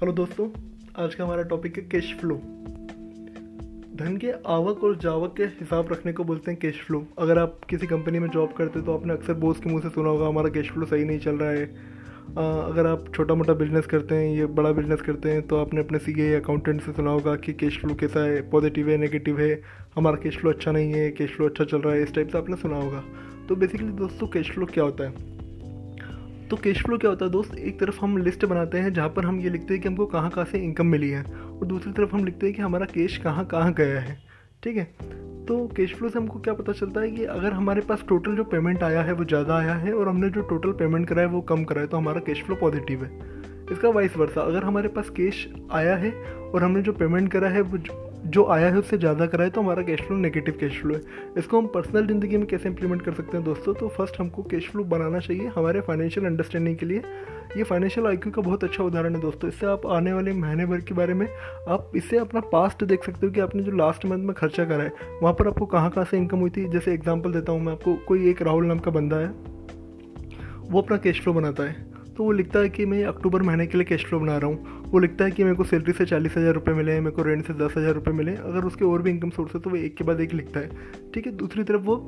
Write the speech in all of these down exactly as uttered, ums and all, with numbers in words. Hello दोस्तों, आज का हमारा टॉपिक है कैश फ्लो। धन के आवक और जावक के हिसाब रखने को बोलते हैं कैश फ्लो। अगर आप किसी कंपनी में जॉब करते हो तो आपने अक्सर बॉस के मुंह से सुना होगा हमारा कैश फ्लो सही नहीं चल रहा है। आ, अगर आप छोटा मोटा बिजनेस करते हैं या बड़ा बिजनेस करते हैं तो आपने अपने सीए या अकाउंटेंट से सुना होगा कि कैश फ्लो कैसा है, पॉजिटिव है, नेगेटिव है, हमारा कैश फ्लो अच्छा नहीं है, कैश फ्लो अच्छा चल रहा है, इस टाइप से आपने सुना होगा। तो बेसिकली दोस्तों कैश फ्लो क्या होता है? तो कैश फ्लो क्या होता है दोस्त, एक तरफ हम लिस्ट बनाते हैं जहाँ पर हम ये लिखते हैं कि हमको कहाँ कहाँ से इनकम मिली है, और दूसरी तरफ हम लिखते हैं कि हमारा कैश कहाँ कहाँ गया है। ठीक है, तो कैश फ्लो से हमको क्या पता चलता है कि अगर हमारे पास टोटल जो पेमेंट आया है वो ज़्यादा आया है और हमने जो टोटल पेमेंट कराया है वो कम कराया, तो हमारा कैश फ्लो पॉजिटिव है। इसका वाइस वर्सा, अगर हमारे पास कैश आया है और हमने जो पेमेंट करा है वो जो आया है उससे ज़्यादा कराए तो हमारा cash flow negative cash flow है। इसको हम पर्सनल ज़िंदगी में कैसे इंप्लीमेंट कर सकते हैं दोस्तों? तो फर्स्ट हमको कैश फ्लो बनाना चाहिए हमारे फाइनेंशियल अंडरस्टैंडिंग के लिए। ये फाइनेंशियल आईक्यू का बहुत अच्छा उदाहरण है दोस्तों। इससे आप आने वाले महीने भर के बारे में आप इससे अपना पास्ट देख सकते हो कि आपने जो लास्ट मंथ में खर्चा करा है वहाँ पर आपको कहाँ कहाँ से इनकम हुई थी। जैसे एग्जाम्पल देता हूँ मैं आपको, कोई एक राहुल नाम का बंदा है, वो अपना कैश फ्लो बनाता है। तो वो लिखता है कि मैं अक्टूबर महीने के लिए कैश फ्लो बना रहा हूँ। वो लिखता है कि मेरे को सैलरी से चालीस हज़ार रुपये मिले, मेरे को रेंट से दस हज़ार रुपये मिले। अगर उसके और भी इनकम सोर्स है तो वो एक के बाद एक लिखता है। ठीक है, दूसरी तरफ वो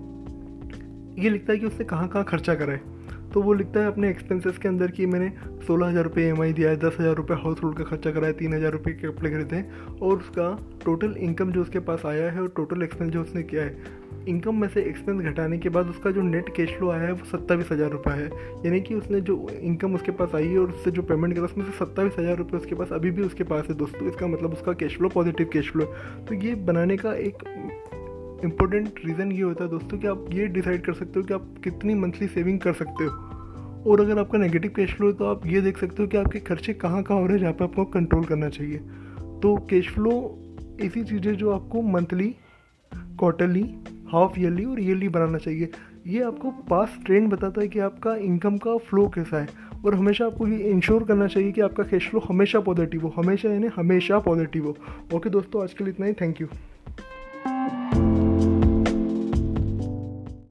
ये लिखता है कि उसने कहाँ कहाँ खर्चा करा है। तो वो लिखता है अपने एक्सपेंसेस के अंदर कि मैंने सोलह हज़ार रुपये ई एम आई दिया है, दस हज़ार रुपये हाउस होल्ड का खर्चा कराया, तीन हज़ार रुपये के कपड़े खरीदे हैं, और उसका टोटल इनकम जो उसके पास आया है और टोटल एक्सपेंस जो उसने किया है, इनकम में से एक्सपेंस घटाने के बाद उसका जो नेट कैश फ्लो आया है वो सत्ताईस हज़ार रुपये है। यानी कि उसने जो इनकम उसके पास आई है और उससे जो पेमेंट करा उसमें से सत्ताईस हज़ार रुपये उसके पास अभी भी उसके पास है दोस्तों। इसका मतलब उसका cash flow positive cash flow. तो ये बनाने का एक इम्पोर्टेंट रीज़न ये होता है दोस्तों कि आप ये डिसाइड कर सकते हो कि आप कितनी मंथली सेविंग कर सकते हो। और अगर आपका नेगेटिव कैश फ्लो है तो आप ये देख सकते हो कि आपके खर्चे कहाँ कहाँ हो रहे हैं जहाँ पर आपको कंट्रोल करना चाहिए। तो कैश फ्लो ऐसी चीज़ें जो आपको मंथली, क्वार्टरली, हाफ ईयरली और ईयरली बनाना चाहिए। ये आपको पास ट्रेंड बताता है कि आपका इनकम का फ्लो कैसा है। और हमेशा आपको ये इंश्योर करना चाहिए कि आपका कैश फ्लो हमेशा पॉजिटिव हो, हमेशा यानी हमेशा पॉजिटिव हो। ओके दोस्तों, आज के लिए इतना ही। Thank you.